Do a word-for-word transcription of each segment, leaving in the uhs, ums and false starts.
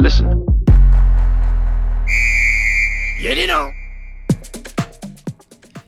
Listen. You didn't know.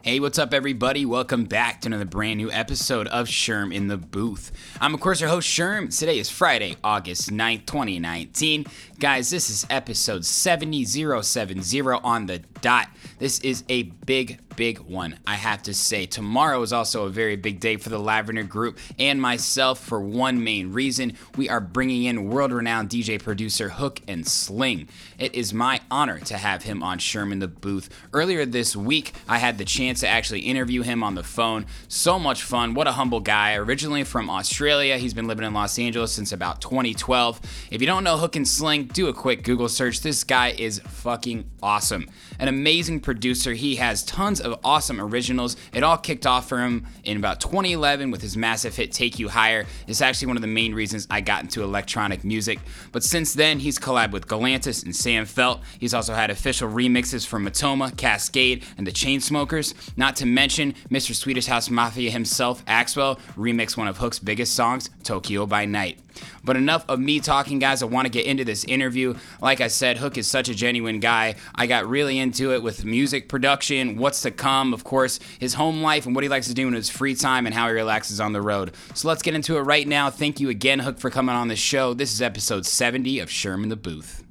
Hey, what's up, everybody? Welcome back to another brand new episode of Sherm in the Booth. I'm, of course, your host, Sherm. Today is Friday, August ninth, twenty nineteen. Guys, this is episode seventy on the dot. This is a big, big one, I have to say. Tomorrow is also a very big day for the Lavender Group and myself for one main reason. We are bringing in world-renowned D J producer Hook and Sling. It is my honor to have him on Sherm in the Booth. Earlier this week, I had the chance to actually interview him on the phone. So much fun. What a humble guy. Originally from Australia, he's been living in Los Angeles since about twenty twelve. If you don't know Hook and Sling, do a quick Google search. This guy is fucking awesome. An amazing producer. He has tons of awesome originals. It all kicked off for him in about twenty eleven with his massive hit Take You Higher. It's actually one of the main reasons I got into electronic music. But since then, he's collabed with Galantis and Sam Felt. He's also had official remixes from Matoma, Cascade, and the Chainsmokers. Not to mention, Mister Swedish House Mafia himself, Axwell, remixed one of Hook's biggest songs, Tokyo by Night. But enough of me talking, guys. I want to get into this interview. Like I said, Hook is such a genuine guy. I got really into it with music production, what's to come, of course, his home life and what he likes to do in his free time and how he relaxes on the road. So let's get into it right now. Thank you again, Hook, for coming on the show. This is episode seventy of Sherman the Booth.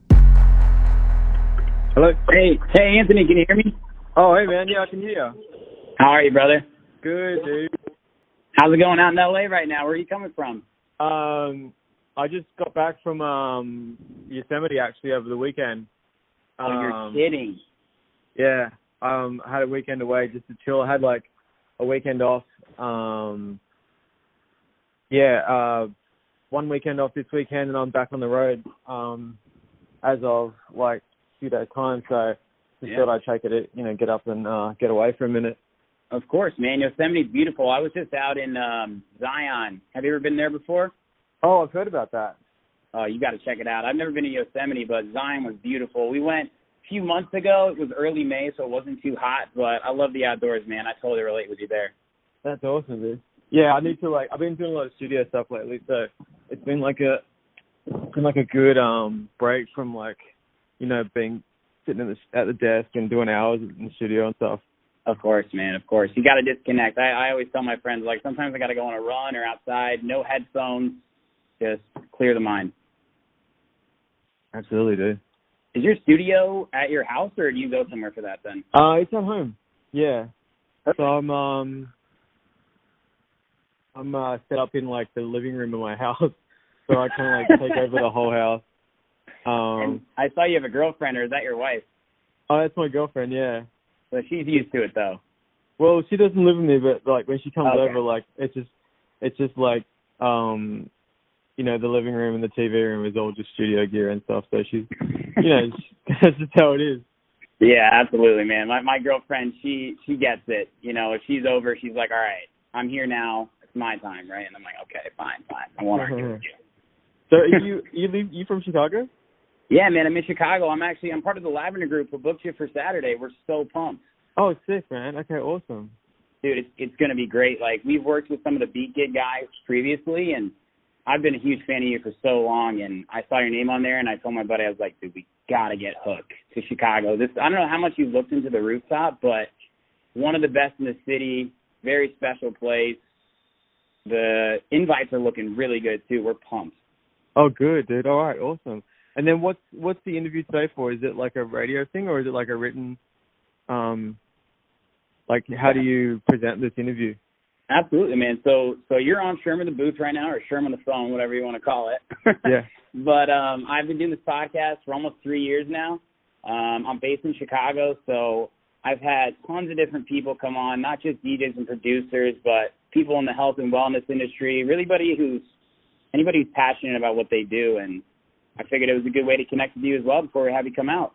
Hello. Hey, hey, Anthony, can you hear me? Oh, hey, man. Yeah, I can hear you. How are you, brother? Good, dude. How's it going out in L A right now? Where are you coming from? Um, I just got back from um, Yosemite, actually, over the weekend. Um, oh, you're kidding. Yeah. Um, I had a weekend away just to chill. I had, like, a weekend off. Um, yeah, uh, one weekend off this weekend, and I'm back on the road um, as of, like, a few days' time, so... Just yeah. thought I'd take it, you know, get up and uh, get away for a minute. Of course, man. Yosemite's beautiful. I was just out in um, Zion. Have you ever been there before? Oh, I've heard about that. Oh, uh, you got to check it out. I've never been to Yosemite, but Zion was beautiful. We went a few months ago. It was early May, so it wasn't too hot, but I love the outdoors, man. I totally relate with you there. That's awesome, dude. Yeah, I need to, like, I've been doing a lot of studio stuff lately, so it's been like a, it's been like a good um, break from, like, you know, being... sitting at the desk and doing hours in the studio and stuff. Of course, man, of course. You got to disconnect. I, I always tell my friends, like, sometimes I got to go on a run or outside, no headphones, just clear the mind. Absolutely, dude. Is your studio at your house, or do you go somewhere for that then? Uh, it's at home, yeah. Okay. So I'm, um, I'm uh, set up in, like, the living room of my house, so I kind of, like, take over the whole house. Um, and I saw you have a girlfriend, or is that your wife? Oh, that's my girlfriend, yeah. So she's used to it, though. Well, she doesn't live with me, but, like, when she comes okay. over, like, it's just, it's just like, um, you know, the living room and the T V room is all just studio gear and stuff. So she's, you know, that's just how it is. Yeah, absolutely, man. My my girlfriend, she she gets it. You know, if she's over, she's like, all right, I'm here now. It's my time, right? And I'm like, okay, fine, fine. I won't argue with you. So are you you leave you from Chicago? Yeah, man, I'm in Chicago. I'm actually, I'm part of the Lavender Group who booked you for Saturday. We're so pumped. Oh, sick, man. Okay, awesome. Dude, it's, it's going to be great. Like, we've worked with some of the BeatGig guys previously, and I've been a huge fan of you for so long, and I saw your name on there, and I told my buddy, I was like, dude, we got to get Hook to Chicago. This, I don't know how much you looked into the rooftop, but one of the best in the city, very special place. The invites are looking really good, too. We're pumped. Oh, good, dude. All right, awesome. And then what's what's the interview today for? Is it like a radio thing, or is it like a written, um, like how do you present this interview? Absolutely, man. So so you're on Sherman the Booth right now, or Sherman the Phone, whatever you want to call it. Yeah. But um, I've been doing this podcast for almost three years now. Um, I'm based in Chicago, so I've had tons of different people come on, not just D Js and producers, but people in the health and wellness industry, really anybody who's, anybody who's passionate about what they do. And I figured it was a good way to connect with you as well before we have you come out.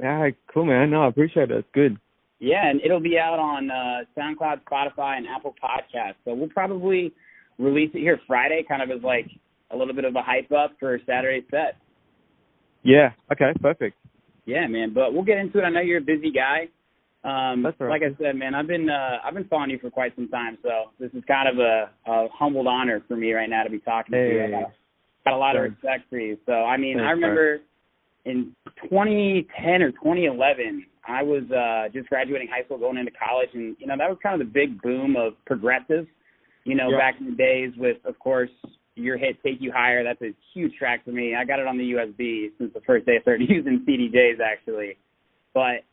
Yeah, cool, man. No, I appreciate it. It's good. Yeah, and it'll be out on uh, SoundCloud, Spotify, and Apple Podcasts. So we'll probably release it here Friday, kind of as like a little bit of a hype up for Saturday's set. Yeah, okay, perfect. Yeah, man, but we'll get into it. I know you're a busy guy. Um, That's right. Like I said, man, I've been uh, I've been following you for quite some time, so this is kind of a, a humbled honor for me right now to be talking hey. to you. I got, got a lot Thanks. of respect for you. So, I mean, Thanks, I remember bro. in twenty ten or twenty eleven, I was uh, just graduating high school, going into college, and, you know, that was kind of the big boom of progressive, you know, yeah. back in the days with, of course, your hit Take You Higher. That's a huge track for me. I got it on the U S B since the first day I started using C D Js, actually. But,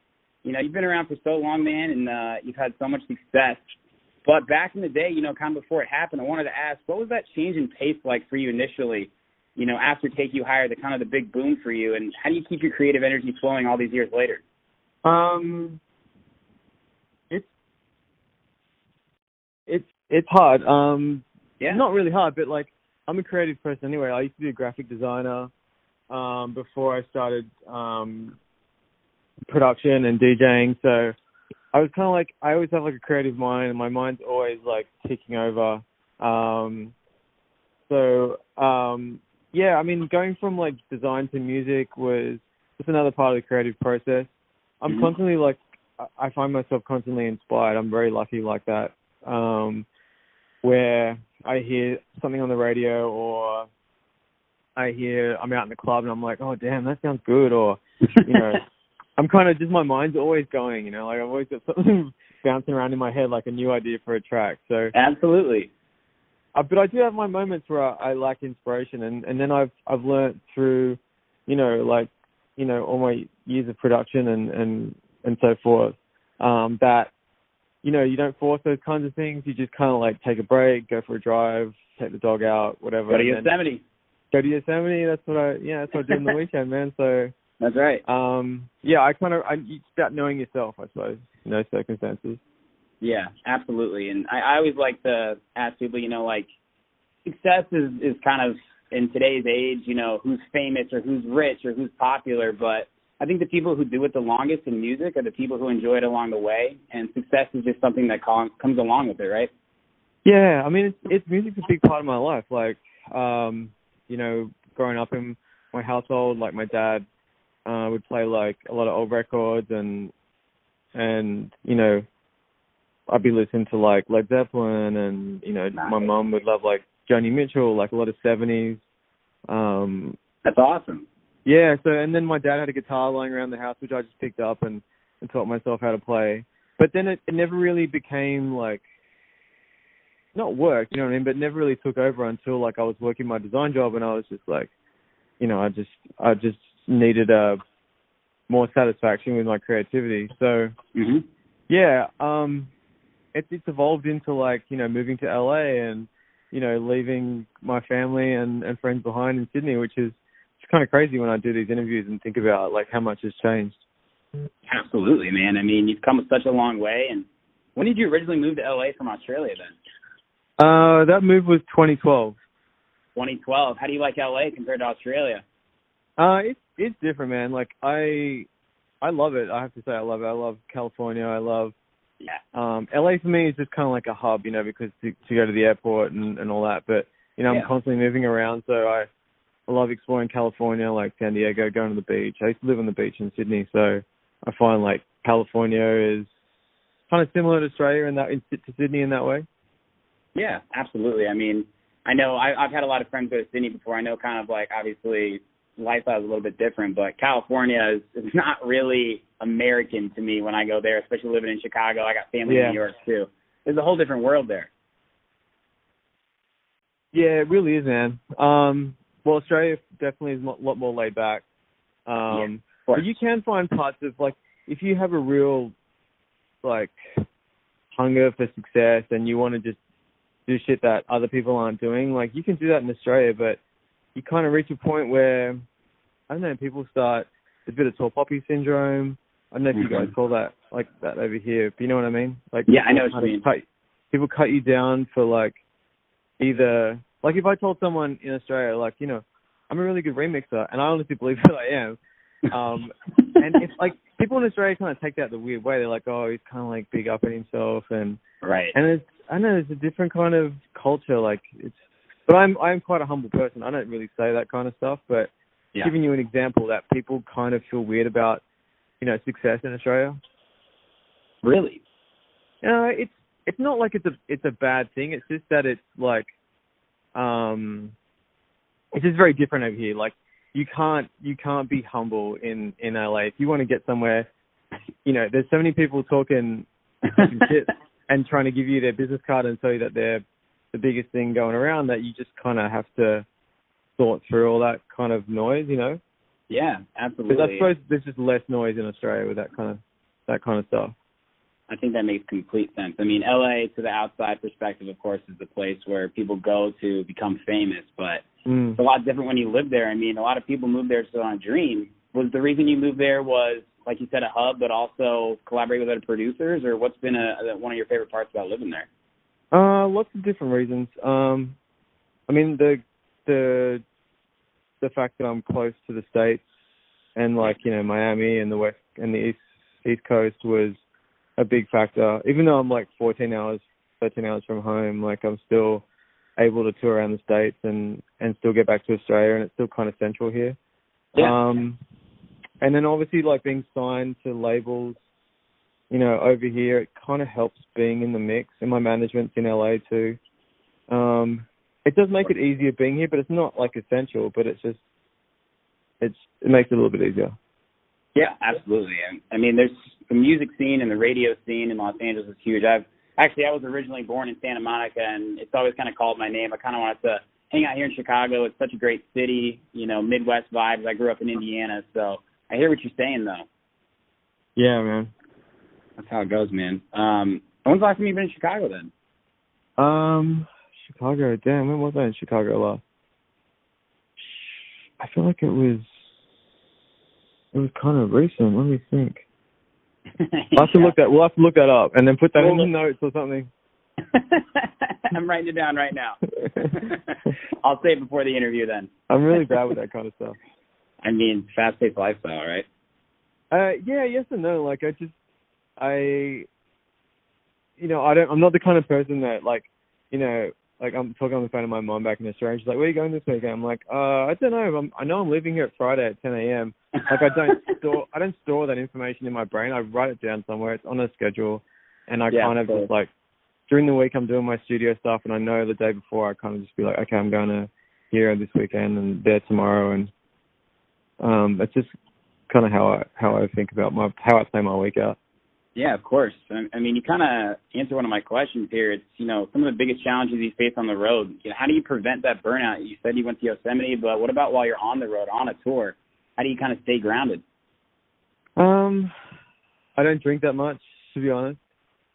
you know, you've been around for so long, man, and uh, you've had so much success. But back in the day, you know, kind of before it happened, I wanted to ask, what was that change in pace like for you initially, you know, after Take You Higher, the kind of the big boom for you, and how do you keep your creative energy flowing all these years later? Um, it's, it's, it's hard. Um, yeah. Not really hard, but, like, I'm a creative person anyway. I used to be a graphic designer um, before I started um, production and DJing. So I was kind of like, I always have like a creative mind, and my mind's always like ticking over. Um, so um, yeah, I mean, going from like design to music was just another part of the creative process. I'm mm-hmm. constantly like, I find myself constantly inspired. I'm very lucky like that, um, where I hear something on the radio, or I hear I'm out in the club and I'm like, oh, damn, that sounds good. Or, you know, I'm kind of just, my mind's always going, you know, like I've always got something bouncing around in my head, like a new idea for a track. So absolutely. Uh, but I do have my moments where I, I lack inspiration. And, and then I've, I've learned through, you know, like, you know, all my years of production and, and, and so forth, um, that, you know, you don't force those kinds of things. You just kind of like take a break, go for a drive, take the dog out, whatever. Go to Yosemite. Go to Yosemite. That's what I, yeah, that's what I do on the weekend, man. So that's right. Um, yeah, I kind of, I, it's about knowing yourself, I suppose, in those circumstances. Yeah, absolutely. And I, I always like to ask people, you know, like success is, is kind of in today's age, you know, who's famous or who's rich or who's popular, but I think the people who do it the longest in music are the people who enjoy it along the way, and success is just something that comes along with it, right? Yeah, I mean, it's, it's music's a big part of my life. Like, um, you know, growing up in my household, like my dad uh, would play like a lot of old records, and and you know, I'd be listening to like Led Zeppelin, and you know, nice. my mom would love like Joni Mitchell, like a lot of seventies. Um, That's awesome. Yeah, so and then my dad had a guitar lying around the house, which I just picked up and, and taught myself how to play. But then it, it never really became, like, not work, you know what I mean, but never really took over until, like, I was working my design job, and I was just like, you know, I just I just needed uh, more satisfaction with my creativity. So, mm-hmm. yeah, um, it, it's evolved into, like, you know, moving to L A and, you know, leaving my family and, and friends behind in Sydney, which is, it's kind of crazy when I do these interviews and think about like how much has changed. Absolutely, man. I mean, you've come such a long way. And when did you originally move to L A from Australia then? Uh, that move was twenty twelve. twenty twelve. How do you like L A compared to Australia? Uh, it's, it's different, man. Like I, I love it. I have to say I love it. I love California. I love, yeah. um, L A for me is just kind of like a hub, you know, because to, to go to the airport and, and all that, but you know, I'm yeah. constantly moving around. So I, I love exploring California, like San Diego, going to the beach. I used to live on the beach in Sydney, so I find, like, California is kind of similar to Australia in that, in, to Sydney in that way. Yeah, absolutely. I mean, I know I, I've had a lot of friends go to Sydney before. I know kind of, like, obviously lifestyle is a little bit different, but California is, is not really American to me when I go there, especially living in Chicago. I got family yeah. in New York, too. There's a whole different world there. Yeah, it really is, man. Um Well, Australia definitely is a lot more laid back. Um, yeah, but you can find parts of, like, if you have a real, like, hunger for success and you want to just do shit that other people aren't doing, like, you can do that in Australia, but you kind of reach a point where, I don't know, people start, there's a bit of tall poppy syndrome. I don't know if mm-hmm. you guys call that, like, that over here, but you know what I mean? Like, yeah, I know what you mean. Cut, people cut you down for, like, either... Like, if I told someone in Australia, like, you know, I'm a really good remixer, and I honestly believe that I am. Um, and it's like people in Australia kind of take that the weird way. They're like, oh, he's kind of like big up in himself, and right. And it's, I don't know, there's a different kind of culture. Like it's, but I'm I'm quite a humble person. I don't really say that kind of stuff. But yeah. Giving you an example that people kind of feel weird about, you know, success in Australia. Really? You know, it's it's not like it's a it's a bad thing. It's just that it's like, um, it's just very different over here. Like. You can't you can't be humble in, in L A. If you want to get somewhere, you know, there's so many people talking shit and trying to give you their business card and tell you that they're the biggest thing going around that you just kind of have to sort through all that kind of noise, you know? Yeah, absolutely. Because I suppose there's just less noise in Australia with that kind of that kind of stuff. I think that makes complete sense. I mean, L A to the outside perspective, of course, is the place where people go to become famous, but mm. it's a lot different when you live there. I mean, a lot of people move there still on a dream. Was the reason you moved there was, like you said, a hub, but also collaborate with other producers, or what's been a, a, one of your favorite parts about living there? Uh, lots of different reasons. Um, I mean, the the the fact that I'm close to the States and, like, you know, Miami and the West and the East East Coast was a big factor. Even though I'm like fourteen hours, thirteen hours from home, like I'm still able to tour around the States and, and still get back to Australia, and it's still kind of central here. Yeah. Um, and then obviously like being signed to labels, you know, over here, it kind of helps being in the mix, and my management's in L A too. Um, it does make it easier being here, but it's not like essential, but it's just, it's, it makes it a little bit easier. Yeah, absolutely. And I mean, there's the music scene and the radio scene in Los Angeles is huge. I've actually, I was originally born in Santa Monica, and it's always kind of called my name. I kind of wanted to hang out here in Chicago. It's such a great city, you know, Midwest vibes. I grew up in Indiana, so I hear what you're saying, though. Yeah, man. That's how it goes, man. Um, when's the last time you've been in Chicago, then? Um, Chicago, damn, when was I in Chicago last? I feel like it was... It was kind of recent. Let me think. I'll have to yeah. look that. We'll have to look that up and then put that we'll in the notes or something. I'm writing it down right now. I'll say it before the interview then. I'm really bad with that kind of stuff. I mean, fast-paced lifestyle, right? Uh, yeah, yes and no. Like, I just, I, you know, I don't. I'm not the kind of person that, like, you know, like I'm talking on the phone to my mom back in Australia. She's like, "Where are you going this weekend?" I'm like, "Uh, I don't know. I'm, I know I'm leaving here at Friday at ten a.m." Like I don't store, I don't store that information in my brain. I write it down somewhere. It's on a schedule, and I yeah, kind of just like during the week I'm doing my studio stuff, and I know the day before I kind of just be like, "Okay, I'm going to here this weekend and there tomorrow," and um, that's just kind of how I how I think about my how I play my week out. Yeah, of course. I mean, you kind of answer one of my questions here. It's, you know, some of the biggest challenges you face on the road. You know, how do you prevent that burnout? You said you went to Yosemite, but what about while you're on the road, on a tour? How do you kind of stay grounded? Um, I don't drink that much, to be honest.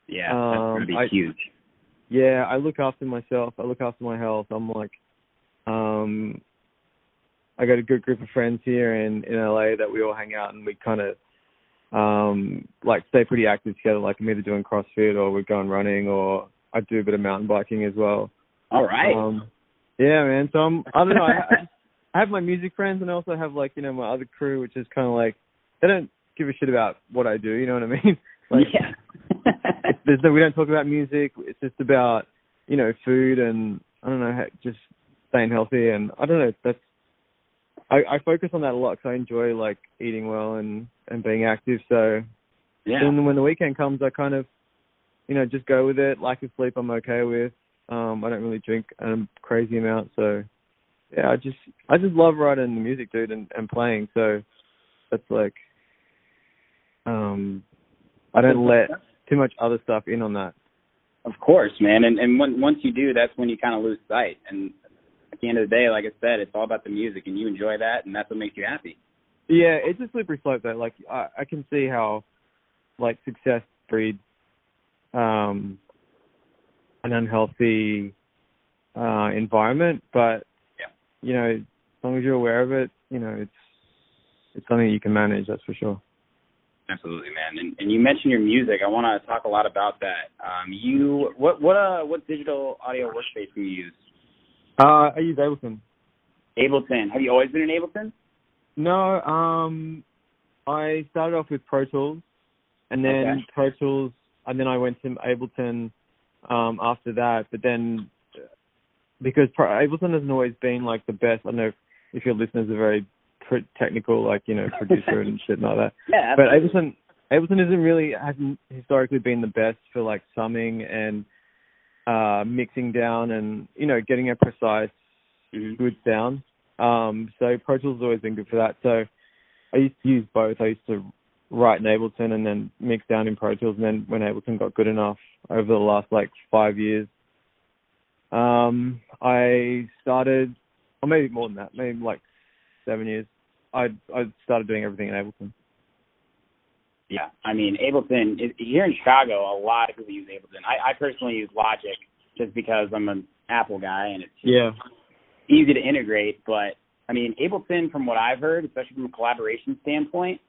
Yeah, that's um, going to be I, huge. Yeah, I look after myself. I look after my health. I'm like, um, I got a good group of friends here in, in L A that we all hang out and we kind of, Um, like stay pretty active together. Like I'm either doing CrossFit or we're going running, or I do a bit of mountain biking as well. All right. Um, yeah, man. So I'm, I don't know. I, I have my music friends, and I also have like you know my other crew, which is kind of like they don't give a shit about what I do. You know what I mean? Like, yeah. it's, there's no, we don't talk about music. It's just about you know food and I don't know, just staying healthy. And I don't know. That's I, I focus on that a lot because I enjoy like eating well and, and being active. So yeah. Then when the weekend comes, I kind of, you know, just go with it. Lack of sleep I'm okay with. Um, I don't really drink a crazy amount. So yeah, I just I just love writing the music, dude, and, and playing. So that's like, um, I don't let too much other stuff in on that. Of course, man. And, and when, once you do, that's when you kind of lose sight. And at the end of the day, like I said, it's all about the music, and you enjoy that, and that's what makes you happy. Yeah, it's a slippery slope, though. Like, I, I can see how, like, success breeds um, an unhealthy uh, environment, but, yeah. you know, as long as you're aware of it, you know, it's it's something you can manage, that's for sure. Absolutely, man. And, and you mentioned your music. I want to talk a lot about that. Um, you, what what uh, what digital audio workspace do you use? Uh, I use Ableton. Ableton. Have you always been in Ableton? No, um, I started off with Pro Tools, and then okay. Pro Tools, and then I went to Ableton um, after that. But then, because Pro, Ableton hasn't always been like the best. I don't know if, if your listeners are very pr- technical, like you know, producer and shit and all that. Yeah, but Ableton, Ableton isn't really hasn't historically been the best for like summing and uh, mixing down, and you know, getting a precise mm-hmm. good sound. Um, so Pro Tools has always been good for that. So I used to use both. I used to write in Ableton and then mix down in Pro Tools. And then when Ableton got good enough over the last like five years, um, I started, or maybe more than that, maybe like seven years. I I started doing everything in Ableton. Yeah, I mean Ableton is, here in Chicago, a lot of people use Ableton. I, I personally use Logic just because I'm an Apple guy and it's yeah. easy to integrate, but I mean, Ableton, from what I've heard, especially from a collaboration standpoint,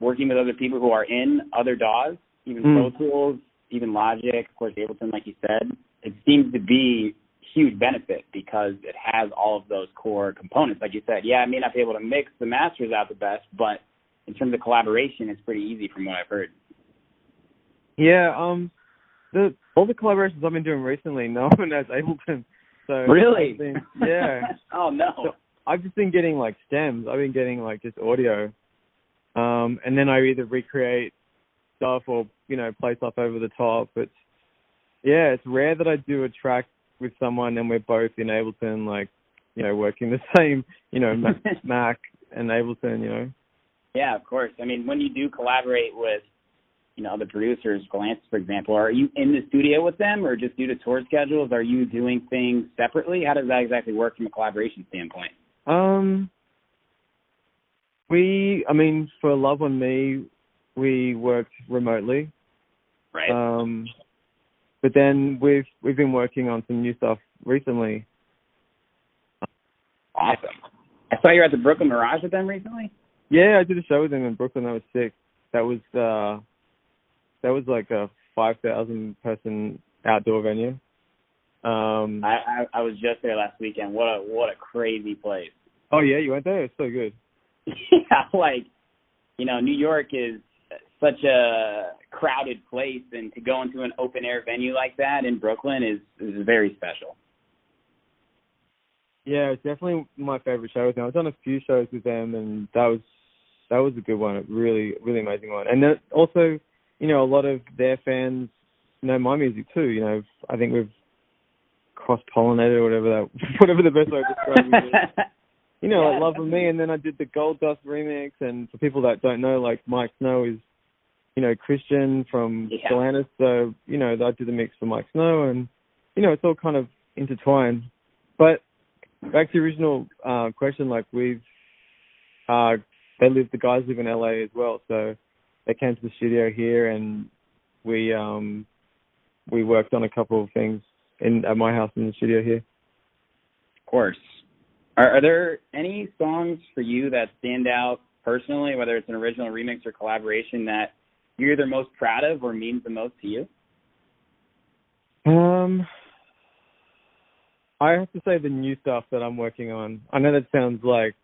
working with other people who are in other D A Ws, even mm. Pro Tools, even Logic, of course, Ableton, like you said, it seems to be huge benefit because it has all of those core components. Like you said, yeah, I may not be able to mix the masters out the best, but in terms of collaboration, it's pretty easy from what I've heard. Yeah, um, the all the collaborations I've been doing recently, no one has Ableton. So really? I've been, yeah. Oh, no. So I've just been getting, like, stems. I've been getting, like, just audio. Um, and then I either recreate stuff or, you know, play stuff over the top. It's, yeah, it's rare that I do a track with someone and we're both in Ableton, like, you know, working the same, you know, Mac and Ableton, you know. Yeah, of course. I mean, when you do collaborate with, you know, the producers, Galantis, for example, are you in the studio with them or just due to tour schedules, are you doing things separately? How does that exactly work from a collaboration standpoint? Um, we, I mean, for Love On Me, we worked remotely. Right. Um, but then we've, we've been working on some new stuff recently. Awesome. I saw you were at the Brooklyn Mirage with them recently? Yeah, I did a show with them in Brooklyn. That was sick. That was, uh, That was like a five thousand person outdoor venue. Um, I, I I was just there last weekend. What a what a crazy place. Oh yeah, you went there? It's so good. Yeah, like you know, New York is such a crowded place, and to go into an open air venue like that in Brooklyn is is very special. Yeah, it's definitely my favorite show with them. I've done a few shows with them, and that was that was a good one, a really really amazing one, and that also. You know, a lot of their fans know my music too. You know, I think we've cross-pollinated or whatever that, whatever the best way to describe it is. You know, yeah. Like Love With Me, and then I did the Gold Dust remix. And for people that don't know, like Mike Snow is, you know, Christian from yeah. Stellantis. So, you know, I did the mix for Mike Snow, and, you know, it's all kind of intertwined. But back to the original uh, question, like we've, uh, they live, the guys live in L A as well, so. They came to the studio here, and we um, we worked on a couple of things in at my house in the studio here. Of course. Are, are there any songs for you that stand out personally, whether it's an original remix or collaboration, that you're either most proud of or means the most to you? Um, I have to say the new stuff that I'm working on. I know that sounds like,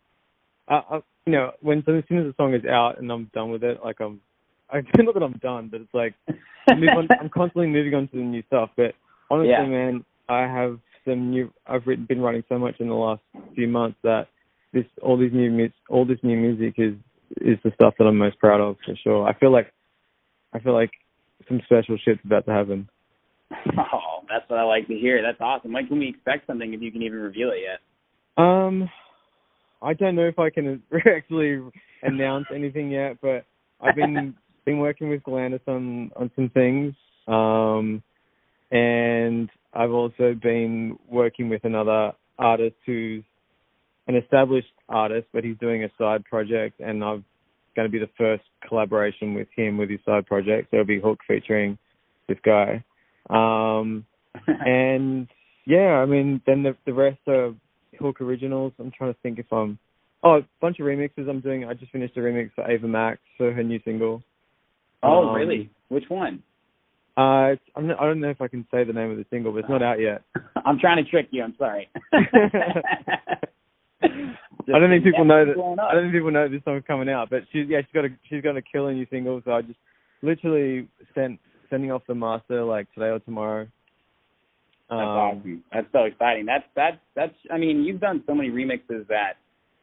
uh, I, you know, when as soon as the song is out and I'm done with it, like I'm. I don't know that I'm done, but it's like I move on, I'm constantly moving on to the new stuff. But honestly, yeah. man, I have some new. I've written, been writing so much in the last few months that this all these new all this new music is is the stuff that I'm most proud of for sure. I feel like I feel like some special shit's about to happen. Oh, that's what I like to hear. That's awesome. When can we expect something? If you can even reveal it yet? Um, I don't know if I can actually announce anything yet, but I've been. Been working with Galantis on, on some things, um, and I've also been working with another artist who's an established artist, but he's doing a side project, and I'm going to be the first collaboration with him with his side project, so it'll be Hook featuring this guy. Um, and, yeah, I mean, then the, the rest are Hook originals. I'm trying to think if I'm... Oh, a bunch of remixes I'm doing. I just finished a remix for Ava Max for her new single. Oh, um, really? Which one? Uh, it's, I'm not, I don't know if I can say the name of the single, but it's uh, not out yet. I'm trying to trick you. I'm sorry. I don't think people know that. I don't think people know this song's coming out. But she's yeah, she's got a she's got a killer new single. So I just literally sent sending off the master like today or tomorrow. That's um, awesome. That's so exciting. That's that's that's. I mean, you've done so many remixes that,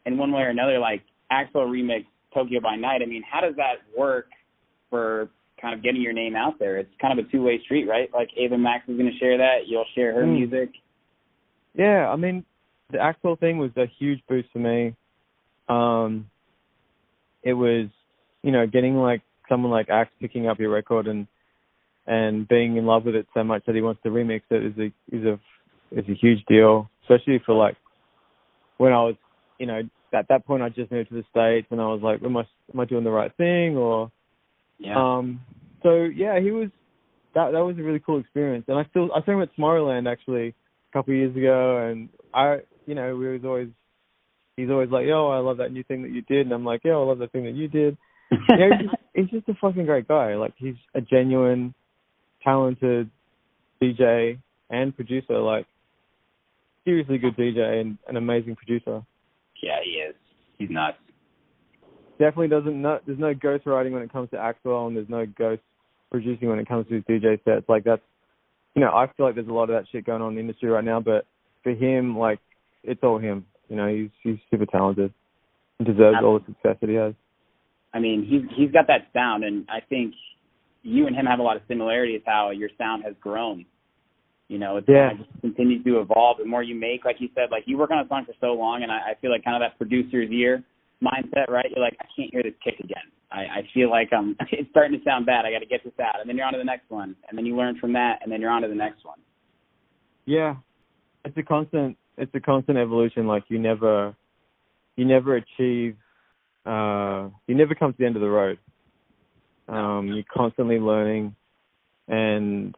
in one way or another, like Axwell remix Tokyo by Night. I mean, how does that work for kind of getting your name out there? It's kind of a two way street, right? Like Ava Max is going to share that. You'll share her mm. music. Yeah, I mean, the Axwell thing was a huge boost for me. Um, it was, you know, getting like someone like Ax picking up your record and and being in love with it so much that he wants to remix it is a is a is a huge deal, especially for like when I was, you know, at that point I just moved to the States and I was like, am I am I doing the right thing or? Yeah. Um, so yeah, he was that that was a really cool experience, and I still I saw him at Tomorrowland actually a couple of years ago, and I, you know, we was always, he's always like, yo, I love that new thing that you did, and I'm like, yo, I love that thing that you did. You know, he's, just, he's just a fucking great guy. Like, he's a genuine, talented D J and producer. Like, seriously good D J and an amazing producer. Yeah, he is. He's nuts. Definitely doesn't. No, there's no ghostwriting when it comes to Axwell, and there's no ghost producing when it comes to his D J sets. Like, that's, you know, I feel like there's a lot of that shit going on in the industry right now, but for him, like, it's all him. You know, he's he's super talented. He deserves all the success that he has. I mean, he's he's got that sound, and I think you and him have a lot of similarities. How your sound has grown, you know, it's yeah. kind of just continues to evolve. The more you make, like you said, like you work on a song for so long, and I, I feel like kind of that producer's ear mindset, right? You're like, I can't hear this kick again. I, I feel like um, it's starting to sound bad. I got to get this out. And then you're on to the next one. And then you learn from that. And then you're on to the next one. Yeah. It's a constant, it's a constant evolution. Like you never, you never achieve, uh, you never come to the end of the road. Um, you're constantly learning. And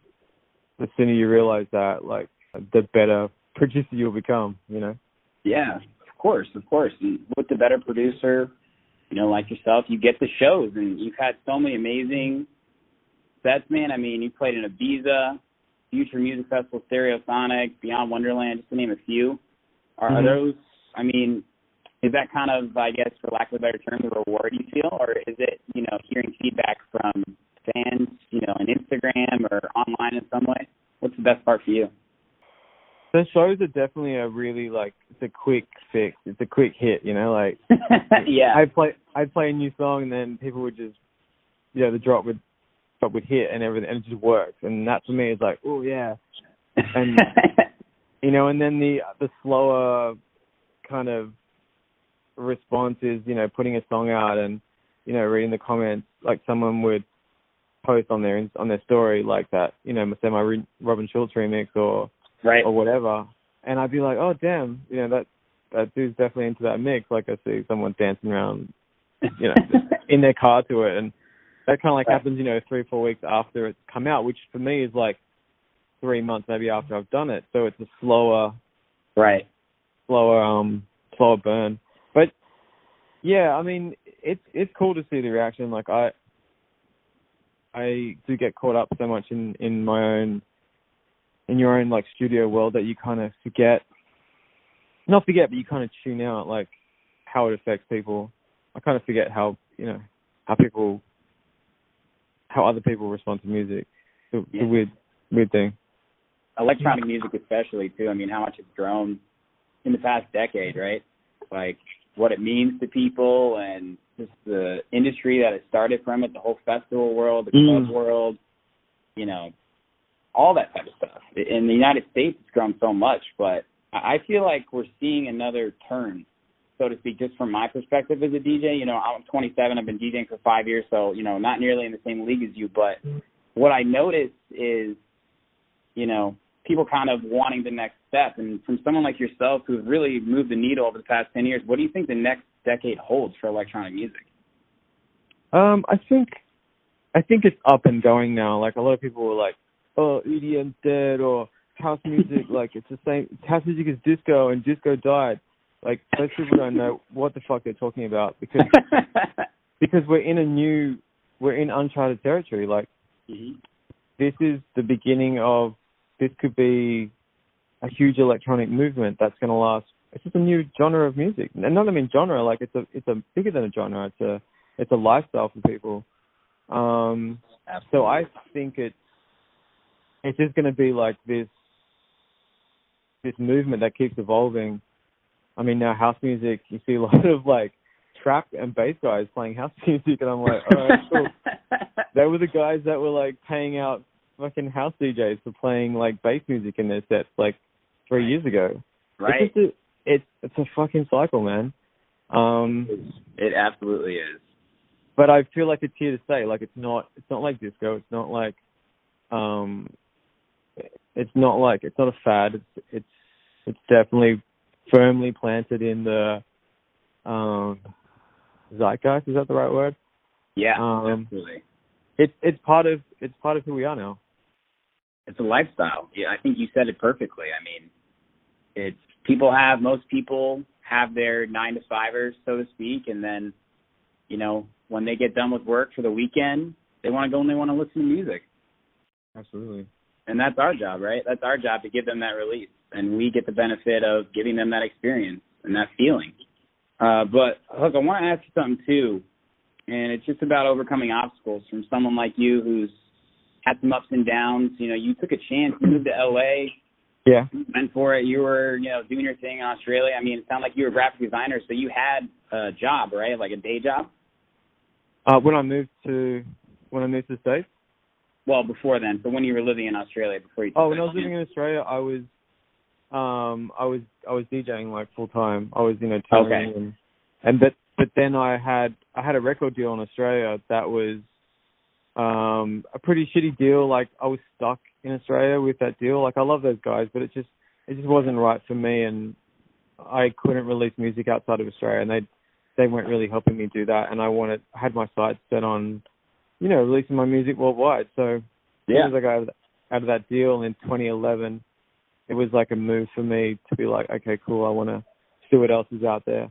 the sooner you realize that, like the better producer you'll become, you know? Yeah, of course. Of course. And with the better producer, you know, like yourself, you get the shows, and you've had so many amazing sets, man. I mean, you played in Ibiza, Future Music Festival, Stereosonic, Beyond Wonderland, just to name a few. Are, mm-hmm. are those, I mean, is that kind of, I guess, for lack of a better term, the reward you feel? Or is it, you know, hearing feedback from fans, you know, on Instagram or online in some way? What's the best part for you? The shows are definitely a really, like, it's a quick fix. It's a quick hit, you know, like, yeah. I play I play a new song and then people would just, you know, the drop would drop would hit and everything, and it just works. And that for me is like, oh, yeah. And, you know, and then the the slower kind of response is, you know, putting a song out and, you know, reading the comments, like someone would post on their, on their story like that, you know, say my re- Robin Schultz remix or, right. or whatever, and I'd be like, oh, damn, you know, that that dude's definitely into that mix. Like, I see someone dancing around, you know, in their car to it, and that kind of, like, right. happens, you know, three, four weeks after it's come out, which for me is, like, three months maybe after I've done it, so it's a slower, right, slower, um, slower burn, but, yeah, I mean, it's, it's cool to see the reaction. Like, I, I do get caught up so much in, in my own, in your own, like, studio world that you kind of forget, not forget, but you kind of tune out, like, how it affects people. I kind of forget how, you know, how people, how other people respond to music. It's a, yeah. a weird, weird thing. Electronic music especially, too. I mean, how much it's grown in the past decade, right? Like, what it means to people and just the industry that it started from, it, the whole festival world, the club mm. world, you know, all that type of stuff. In the United States, it's grown so much, but I feel like we're seeing another turn, so to speak, just from my perspective as a D J. You know, I'm twenty-seven. I've been DJing for five years, so, you know, not nearly in the same league as you. But what I notice is, you know, people kind of wanting the next step. And from someone like yourself who's really moved the needle over the past ten years, what do you think the next decade holds for electronic music? Um, I think I think it's up and going now. Like, a lot of people were like, oh, E D M's dead, or house music, like, it's the same. House music is disco, and disco died. Like, most people don't know what the fuck they're talking about, because because we're in a new, we're in uncharted territory. Like, mm-hmm. this is the beginning of, this could be a huge electronic movement that's going to last it's just a new genre of music. And not I mean genre, like it's a it's a bigger than a genre. It's a it's a lifestyle for people. Um, so I think it's it's just going to be like this this movement that keeps evolving. I mean, now house music, you see a lot of like trap and bass guys playing house music, and I'm like, all right, cool. They were the guys that were like paying out fucking house D Js for playing like bass music in their sets like three years ago. Right. It's just a, it's, it's a fucking cycle, man. Um, it absolutely is. But I feel like it's here to stay. Like it's not, it's not like disco. It's not like, um, it's not like it's not a fad. It's it's it's definitely firmly planted in the um, zeitgeist. Is that the right word? Yeah, um, absolutely. It's it's part of it's part of who we are now. It's a lifestyle. Yeah, I think you said it perfectly. I mean, it's people have most people have their nine to fivers, so to speak, and then, you know, when they get done with work for the weekend, they want to go and they want to listen to music. Absolutely. And that's our job, right? That's our job to give them that release, and we get the benefit of giving them that experience and that feeling. Uh, but look, I want to ask you something too, and it's just about overcoming obstacles from someone like you who's had some ups and downs. You know, you took a chance, you moved to L A. Yeah. Went for it. You were, you know, doing your thing in Australia. I mean, it sounded like you were a graphic designer, so you had a job, right? Like a day job. Uh, when I moved to when I moved to the States. Well, before then, but when you were living in Australia, before you. Oh, when I was living in Australia, I was, um, I was, I was DJing like full time. I was, you know, touring, okay. and, and but, but then I had, I had a record deal in Australia that was, um, a pretty shitty deal. Like I was stuck in Australia with that deal. Like I love those guys, but it just, it just wasn't right for me, and I couldn't release music outside of Australia, and they, they weren't really helping me do that, and I wanted, I had my sights set on, you know, releasing my music worldwide. So yeah, as I got out of that deal in twenty eleven, it was like a move for me to be like, okay, cool, I want to see what else is out there.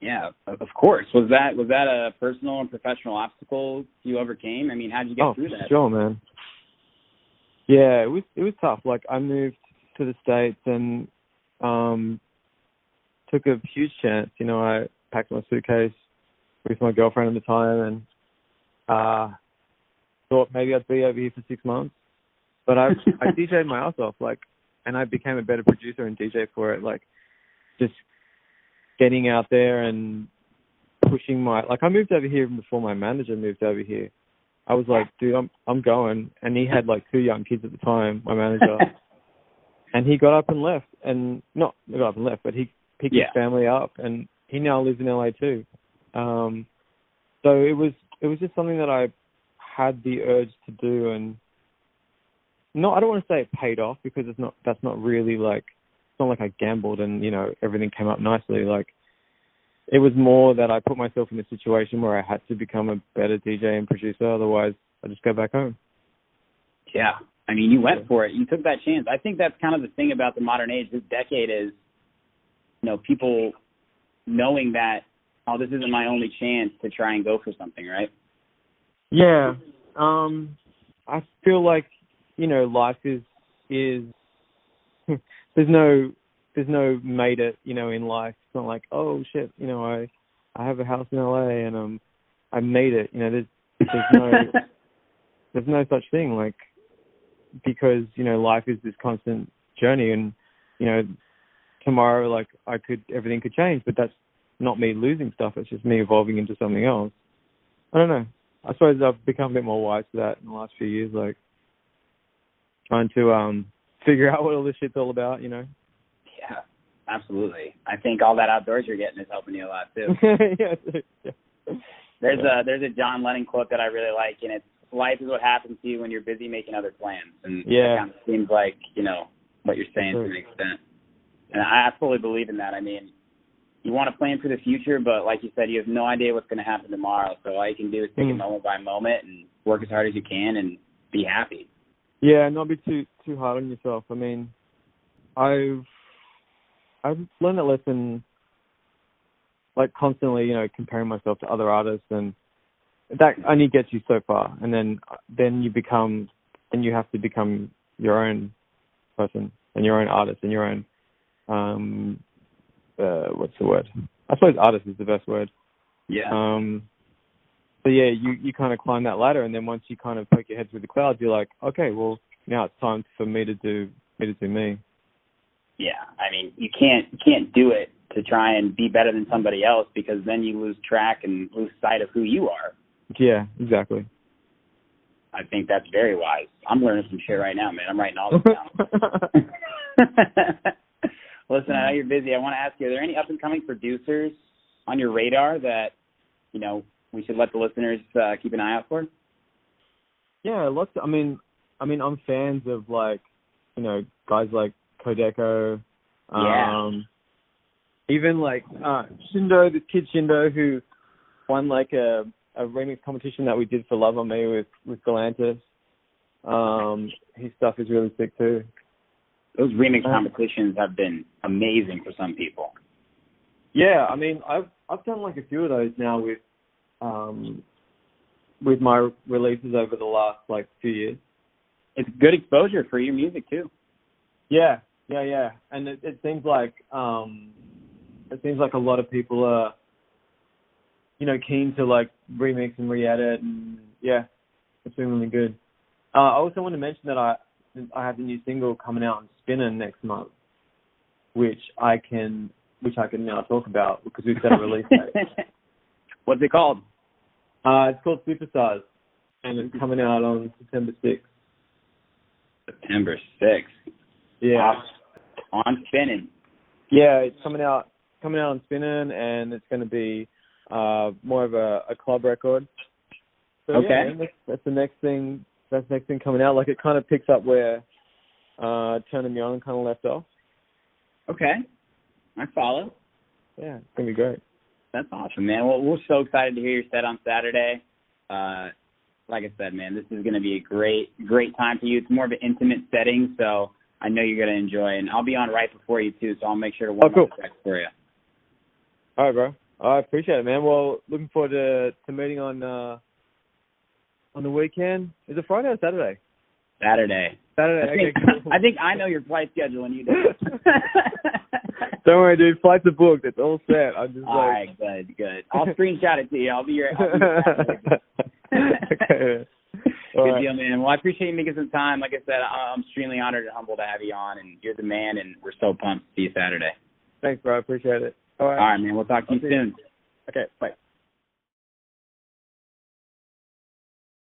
Yeah, of course. Was that was that a personal and professional obstacle you overcame? I mean, how did you get oh, through that? Sure, man. Yeah, it was it was tough. Like I moved to the States and um, took a huge chance. You know, I packed my suitcase with my girlfriend at the time and Uh, thought maybe I'd be over here for six months, but I I DJed my ass off, like, and I became a better producer and D J for it, like, just getting out there and pushing my, like, I moved over here even before my manager moved over here. I was like, dude, I'm I'm going, and he had like two young kids at the time, my manager, and he got up and left, and not got up and left, but he picked yeah. his family up, and he now lives in L A too, um, so it was. It was just something that I had the urge to do, and no, I don't want to say it paid off because it's not. That's not really like. It's not like I gambled and you know everything came up nicely. Like it was more that I put myself in a situation where I had to become a better D J and producer. Otherwise, I just go back home. Yeah, I mean, you went for it. You took that chance. I think that's kind of the thing about the modern age. This decade is, you know, people knowing that. Oh, this isn't my only chance to try and go for something, right? Yeah. Um, I feel like, you know, life is, is there's no, there's no made it, you know, in life. It's not like, oh shit, you know, I, I have a house in L A and um, I made it, you know, there's, there's no, there's no such thing, like, because, you know, life is this constant journey and, you know, tomorrow, like I could, everything could change, but that's, not me losing stuff, it's just me evolving into something else. I don't know. I suppose I've become a bit more wise to that in the last few years, like trying to um, figure out what all this shit's all about, you know? Yeah, absolutely. I think all that outdoors you're getting is helping you a lot, too. yeah, there's, yeah. a, there's a John Lennon quote that I really like, and it's, life is what happens to you when you're busy making other plans. And yeah. That kind of seems like, you know, what you're saying to an extent. And I fully believe in that. I mean, you want to plan for the future, but like you said, you have no idea what's going to happen tomorrow. So all you can do is take mm. it moment by moment and work as hard as you can and be happy. Yeah, and not be too too hard on yourself. I mean, I've I've learned that lesson, like constantly, you know, comparing myself to other artists, and that only gets you so far. And then then you become, and you have to become your own person and your own artist and your own um uh, what's the word? I suppose artist is the best word. Yeah. Um, so yeah, you, you kind of climb that ladder, and then once you kind of poke your head through the clouds, you're like, okay, well, now it's time for me to do me to do me. Yeah, I mean, you can't you can't do it to try and be better than somebody else, because then you lose track and lose sight of who you are. Yeah, exactly. I think that's very wise. I'm learning some shit right now, man. I'm writing all this down. Listen, I know you're busy. I want to ask you, are there any up-and-coming producers on your radar that, you know, we should let the listeners uh, keep an eye out for? Yeah, lots. Of, I mean, I mean, I'm fans of, like, you know, guys like Codeco. Um, yeah. Even, like, uh, Shindo, this kid Shindo, who won, like, a... a remix competition that we did for Love On Me with, with Galantis. Um, his stuff is really sick too. Those remix competitions have been amazing for some people. Yeah, I mean, I've I've done like a few of those now with um, with my releases over the last like two years. It's good exposure for your music too. Yeah, yeah, yeah. And it, it seems like um, it seems like a lot of people are, you know, keen to like remix and re-edit, and yeah, it's been really good. Uh, I also want to mention that I I have the new single coming out on Spinnin' next month, which I can which I can now talk about because we've set a release date. What's it called? Uh, it's called Superstars, and it's coming out on September sixth. September sixth. Yeah. Wow. On Spinnin'. Yeah, it's coming out coming out on Spinnin', and it's going to be Uh, more of a, a club record. So, okay, yeah, that's, that's the next thing. That's the next thing coming out. Like, it kind of picks up where uh, "Turning Me On" kind of left off. Okay, I follow. Yeah, it's gonna be great. That's awesome, man. Well, we're so excited to hear your set on Saturday. Uh, like I said, man, this is gonna be a great, great time for you. It's more of an intimate setting, so I know you're gonna enjoy. And I'll be on right before you too, so I'll make sure to warm oh, cool. up the set for you. All right, bro. I appreciate it, man. Well, looking forward to, to meeting on uh, on the weekend. Is it Friday or Saturday? Saturday. Saturday. I think, okay, cool. I think I know your flight schedule, and you do. Don't worry, dude. Flights are booked. It's all set. I'm just all like. All right, good, good. I'll screenshot it to you. I'll be your. I'll be your okay. Good right. deal, man. Well, I appreciate you making some time. Like I said, I'm extremely honored and humbled to have you on, and you're the man, and we're so pumped to see you Saturday. Thanks, bro. I appreciate it. All right. All right, man. We'll talk to you soon. Okay, bye.